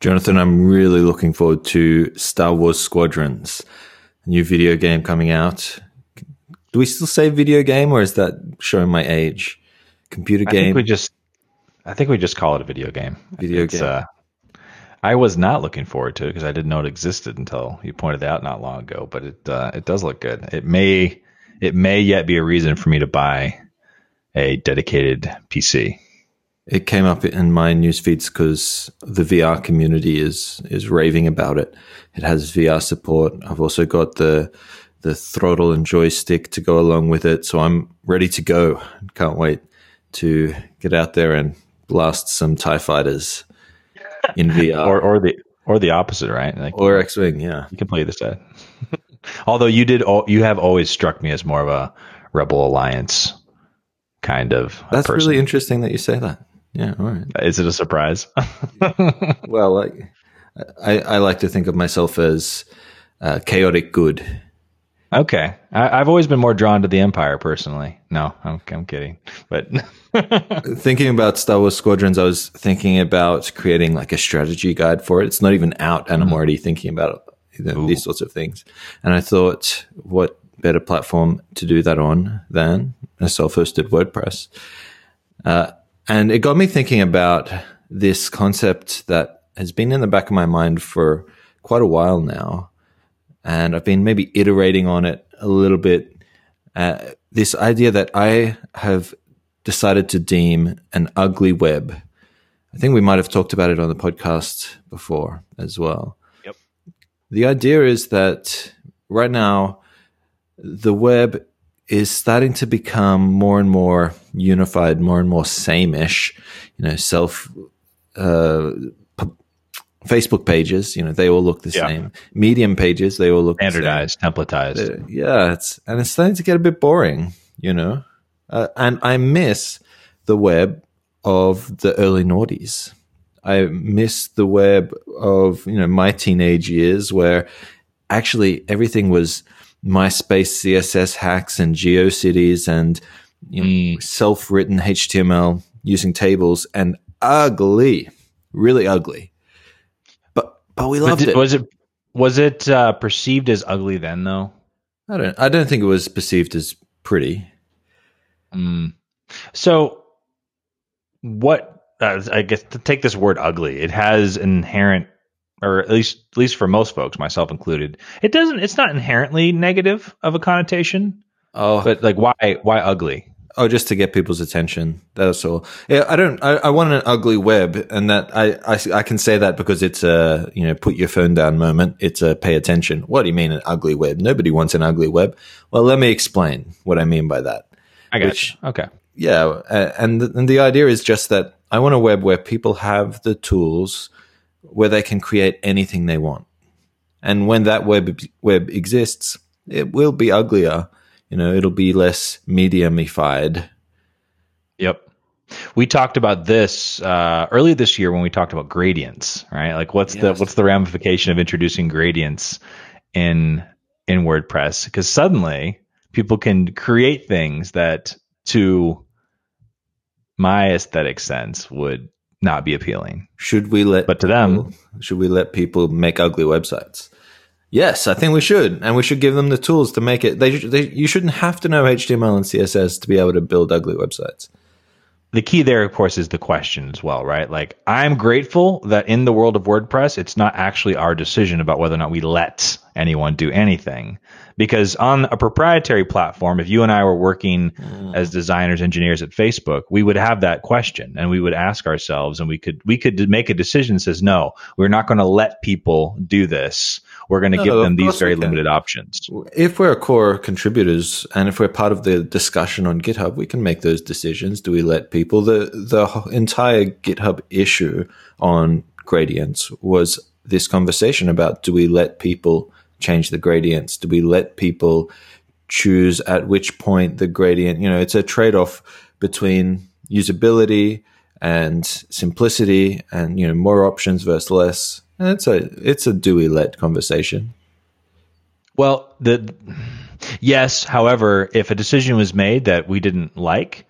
Jonathan, I'm really looking forward to Star Wars Squadrons, a new video game coming out. Do we still say video game, or is that showing my age? Computer game? I think we just call it a video game. Video game. I was not looking forward to it because I didn't know it existed until you pointed that out not long ago. But it does look good. It may yet be a reason for me to buy a dedicated PC. It came up in my newsfeeds because the VR community is raving about it. It has VR support. I've also got the throttle and joystick to go along with it, so I'm ready to go. Can't wait to get out there and blast some TIE fighters in VR, or the opposite, right? Like, or X Wing, yeah. You can play this side. Although you have always struck me as more of a Rebel Alliance kind of. That's person. Really interesting that you say that. Yeah, all right. Is it a surprise? Well, I like to think of myself as chaotic good. Okay, I've always been more drawn to the Empire personally. No, I'm kidding. But thinking about Star Wars Squadrons, I was thinking about creating like a strategy guide for it. It's not even out, and I'm already thinking about these sorts of things. And I thought, what better platform to do that on than a self-hosted WordPress? And it got me thinking about this concept that has been in the back of my mind for quite a while now. And I've been maybe iterating on it a little bit. This idea that I have decided to deem an ugly web. I think we might have talked about it on the podcast before as well. Yep. The idea is that right now the web is starting to become more and more unified, more and more same-ish, Facebook pages, they all look the same. Medium pages, they all look standardized, the same. Templatized. Yeah, it's starting to get a bit boring, and I miss the web of the early noughties. I miss the web of, my teenage years where actually everything was MySpace CSS hacks and GeoCities and self-written HTML using tables and ugly, really ugly. But we loved it. Was it perceived as ugly then, though? I don't think it was perceived as pretty. So, what? I guess to take this word "ugly," it has inherent, or at least for most folks, myself included, it doesn't. It's not inherently negative of a connotation. Oh, but like why ugly? Oh, just to get people's attention. That's all. Yeah, I want an ugly web, and that I can say that because it's a, put your phone down moment. It's a pay attention. What do you mean an ugly web? Nobody wants an ugly web. Well, let me explain what I mean by that. I got you. Okay. Yeah. And the idea is just that I want a web where people have the tools where they can create anything they want. And when that web exists, it will be uglier. It'll be less mediumified. Yep. We talked about this earlier this year when we talked about gradients, right? Like what's the ramification of introducing gradients in WordPress? Because suddenly people can create things that to my aesthetic sense would not be appealing. Should we let people make ugly websites? Yes, I think we should, and we should give them the tools to make it. You shouldn't have to know HTML and CSS to be able to build ugly websites. The key there, of course, is the question as well, right? Like, I'm grateful that in the world of WordPress, it's not actually our decision about whether or not we let anyone do anything. Because on a proprietary platform, if you and I were working as designers, engineers at Facebook, we would have that question, and we would ask ourselves, and we could make a decision that says, no, we're not going to let people do this. We're going to give them these very limited options. If we're core contributors and if we're part of the discussion on GitHub, we can make those decisions. Do we let people? The entire GitHub issue on gradients was this conversation about, do we let people change the gradients? Do we let people choose at which point the gradient, it's a trade-off between usability and simplicity and, more options versus less. It's a do we let conversation. Well, yes. However, if a decision was made that we didn't like,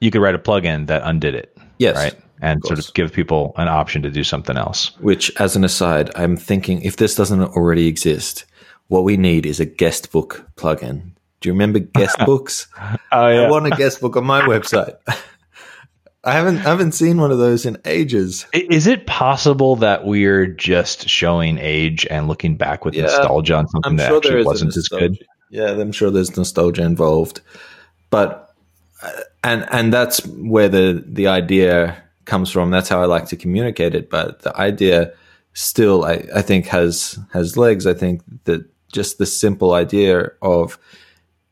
you could write a plugin that undid it. Yes, right? and sort of give people an option to do something else. Which, as an aside, I'm thinking, if this doesn't already exist, what we need is a guest book plugin. Do you remember guest books? Oh, yeah. I want a guest book on my website. I haven't seen one of those in ages. Is it possible that we're just showing age and looking back with nostalgia on something that actually wasn't as good? Yeah, I'm sure there's nostalgia involved. But and that's where the idea comes from. That's how I like to communicate it. But the idea still, I think, has legs. I think that just the simple idea of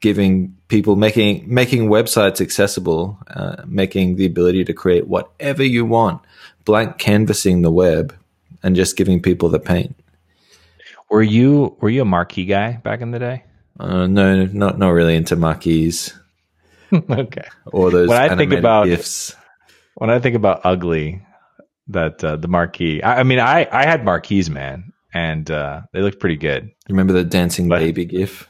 giving people, making websites accessible, making the ability to create whatever you want, blank canvassing the web, and just giving people the paint. Were you a marquee guy back in the day? No, not really into marquees. Okay. Or those animated GIFs. When I think about ugly, that the marquee. I had marquees, man, and they looked pretty good. You remember the dancing baby GIF?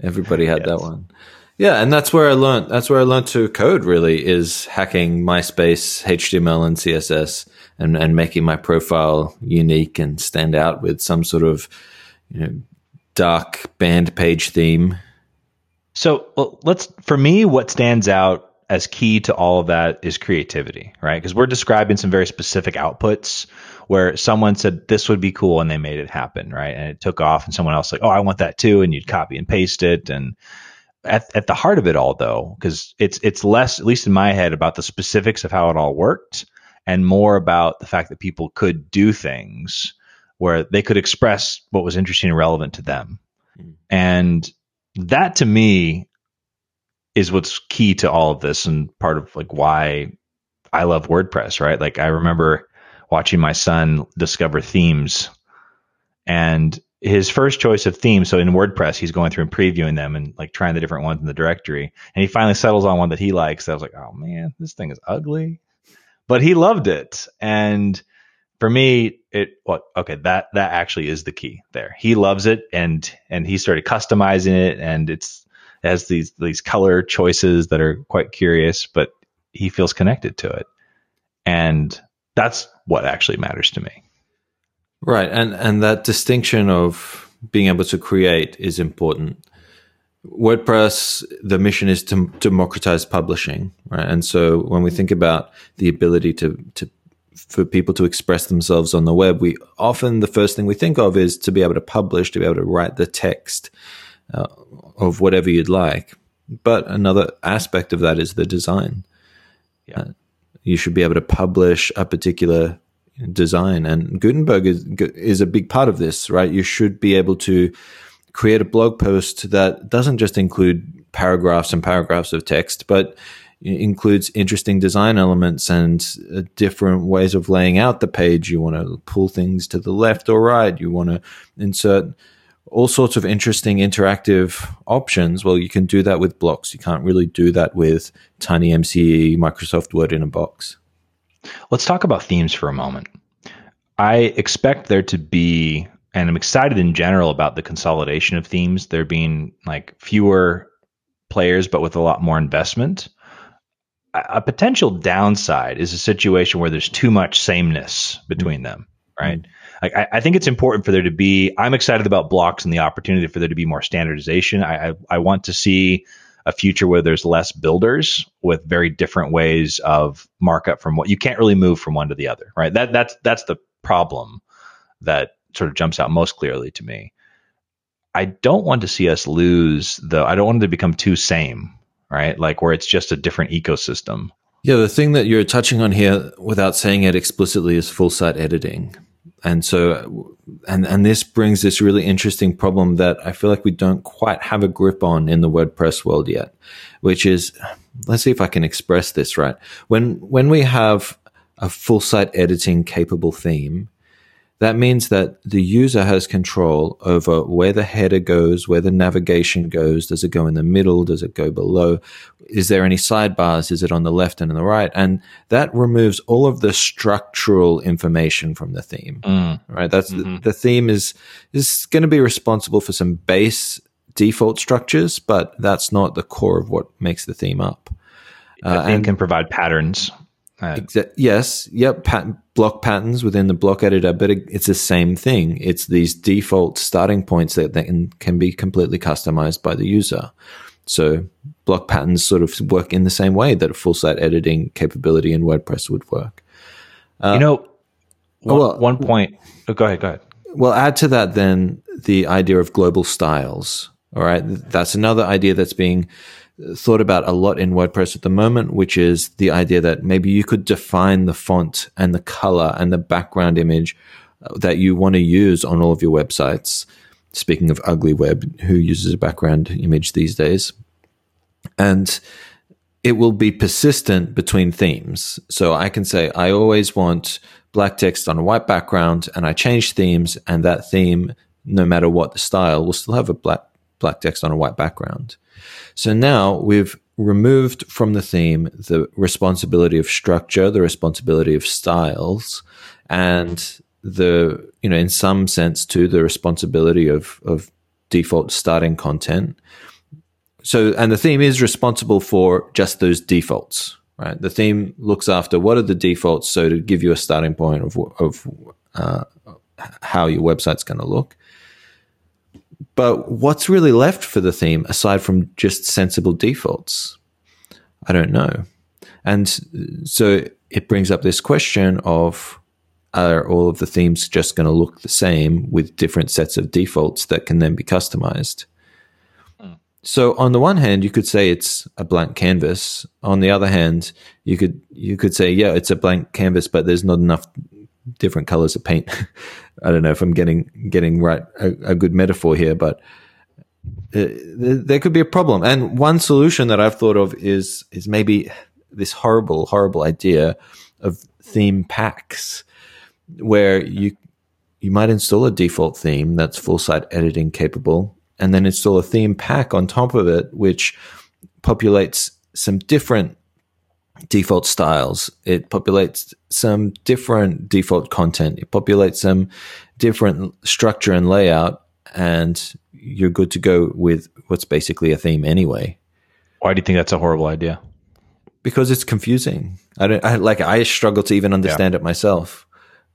Everybody had that one. Yeah, and that's where I learned to code, really, is hacking MySpace HTML and CSS and making my profile unique and stand out with some sort of, dark band page theme. So, what stands out as key to all of that is creativity, right? Because we're describing some very specific outputs where someone said this would be cool and they made it happen, right? And it took off, and someone else like, oh, I want that too, and you'd copy and paste it. And at the heart of it all, though, because it's less, at least in my head, about the specifics of how it all worked and more about the fact that people could do things where they could express what was interesting and relevant to them. And that, to me, is what's key to all of this and part of like why I love WordPress, right? Like, I remember watching my son discover themes, and his first choice of themes. So in WordPress, he's going through and previewing them and like trying the different ones in the directory. And he finally settles on one that he likes. That I was like, oh man, this thing is ugly, but he loved it. And for me, that actually is the key there. He loves it, and he started customizing it, and it has these color choices that are quite curious, but he feels connected to it. And that's what actually matters to me. Right. And that distinction of being able to create is important. WordPress, the mission is to democratize publishing, right? And so when we think about the ability for people to express themselves on the web, we often, the first thing we think of is to be able to publish, to be able to write the text of whatever you'd like. But another aspect of that is the design. Yeah. You should be able to publish a particular design, and Gutenberg is a big part of this, right? You should be able to create a blog post that doesn't just include paragraphs and paragraphs of text, but includes interesting design elements and different ways of laying out the page. You want to pull things to the left or right. You want to insert all sorts of interesting interactive options. Well, you can do that with blocks. You can't really do that with tiny MCE, Microsoft Word in a box. Let's talk about themes for a moment. I expect there to be, and I'm excited in general about the consolidation of themes, there being like fewer players, but with a lot more investment. A potential downside is a situation where there's too much sameness between them, right? I think it's important for there to be, I'm excited about blocks and the opportunity for there to be more standardization. I want to see a future where there's less builders with very different ways of markup from what you can't really move from one to the other, right? That's the problem that sort of jumps out most clearly to me. I don't want to see us lose I don't want it to become too same, right? Like where it's just a different ecosystem. Yeah, the thing that you're touching on here without saying it explicitly is full site editing. And so, and this brings this really interesting problem that I feel like we don't quite have a grip on in the WordPress world yet, which is, let's see if I can express this right. When we have a full site editing capable theme, that means that the user has control over where the header goes, where the navigation goes. Does it go in the middle? Does it go below? Is there any sidebars? Is it on the left and on the right? And that removes all of the structural information from the theme, right? That's the theme is going to be responsible for some base default structures, but that's not the core of what makes the theme up. The theme can provide patterns. Yes. Yep. Block patterns within the block editor, but it's the same thing. It's these default starting points that can be completely customized by the user. So block patterns sort of work in the same way that a full site editing capability in WordPress would work. One point. Oh, go ahead. Well, add to that then the idea of global styles. All right. That's another idea that's being thought about a lot in WordPress at the moment, which is the idea that maybe you could define the font and the color and the background image that you want to use on all of your websites. Speaking of ugly web, who uses a background image these days? And it will be persistent between themes. So I can say, I always want black text on a white background, and I change themes, and that theme, no matter what the style, will still have a black text on a white background. So now we've removed from the theme the responsibility of structure, the responsibility of styles, and the, in some sense too, the responsibility of default starting content. So, and the theme is responsible for just those defaults, right? The theme looks after what are the defaults, so to give you a starting point of how your website's going to look. But what's really left for the theme aside from just sensible defaults? I don't know. And so it brings up this question of, are all of the themes just going to look the same with different sets of defaults that can then be customized? So on the one hand, you could say it's a blank canvas. On the other hand, you could say, yeah, it's a blank canvas, but there's not enough different colors of paint. I don't know if I'm getting right a good metaphor here, but there could be a problem. And one solution that I've thought of is maybe this horrible, horrible idea of theme packs, where you might install a default theme that's full site editing capable, and then install a theme pack on top of it, which populates some different default styles. It populates some different default content. It populates some different structure and layout, and you're good to go with what's basically a theme anyway. Why do you think that's a horrible idea? Because it's confusing. I struggle to even understand it myself.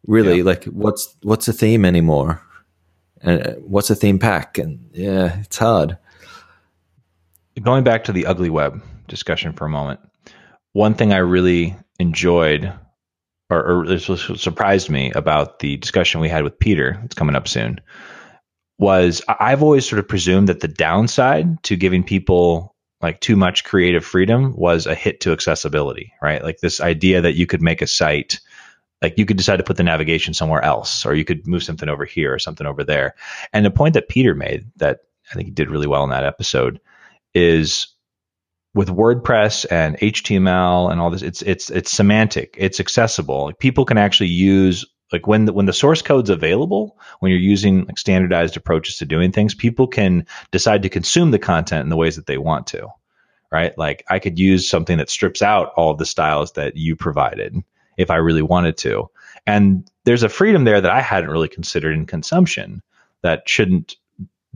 Really, what's a theme anymore? And what's a theme pack? And yeah, it's hard. Going back to the ugly web discussion for a moment, one thing I really enjoyed or this surprised me about the discussion we had with Peter, it's coming up soon, was I've always sort of presumed that the downside to giving people like too much creative freedom was a hit to accessibility, right? Like this idea that you could make a site, like you could decide to put the navigation somewhere else, or you could move something over here or something over there. And the point that Peter made that I think he did really well in that episode is with WordPress and HTML and all this, it's semantic, it's accessible. Like people can actually use, like when the source code's available, when you're using like standardized approaches to doing things, people can decide to consume the content in the ways that they want to, right? Like I could use something that strips out all of the styles that you provided if I really wanted to. And there's a freedom there that I hadn't really considered in consumption that shouldn't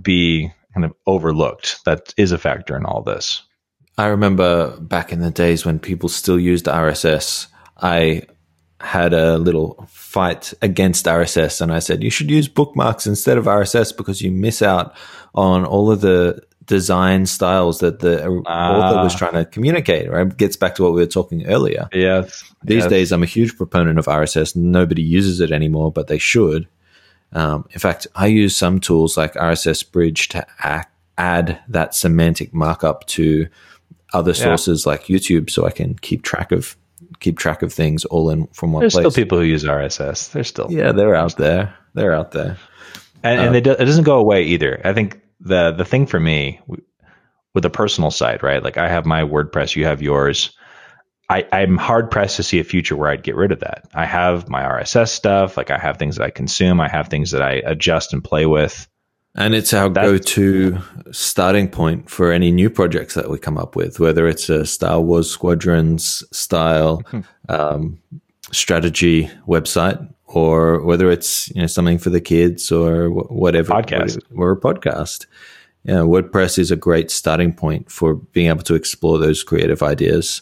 be kind of overlooked. That is a factor in all this. I remember back in the days when people still used RSS, I had a little fight against RSS, and I said, you should use bookmarks instead of RSS because you miss out on all of the design styles that the author was trying to communicate, right? It gets back to what we were talking earlier. These days, I'm a huge proponent of RSS. Nobody uses it anymore, but they should. In fact, I use some tools like RSS Bridge to add that semantic markup to other sources like YouTube, so I can keep track of things all in from one place. There's still people who use RSS. They're still they're out there. They're out there, and it doesn't go away either. I think. The thing for me with a personal site, right? Like I have my WordPress, you have yours. I'm hard pressed to see a future where I'd get rid of that. I have my RSS stuff. Like I have things that I consume. I have things that I adjust and play with. And it's our go-to starting point for any new projects that we come up with, whether it's a Star Wars Squadrons style strategy website, or whether it's something for the kids or whatever, podcast or a podcast. WordPress is a great starting point for being able to explore those creative ideas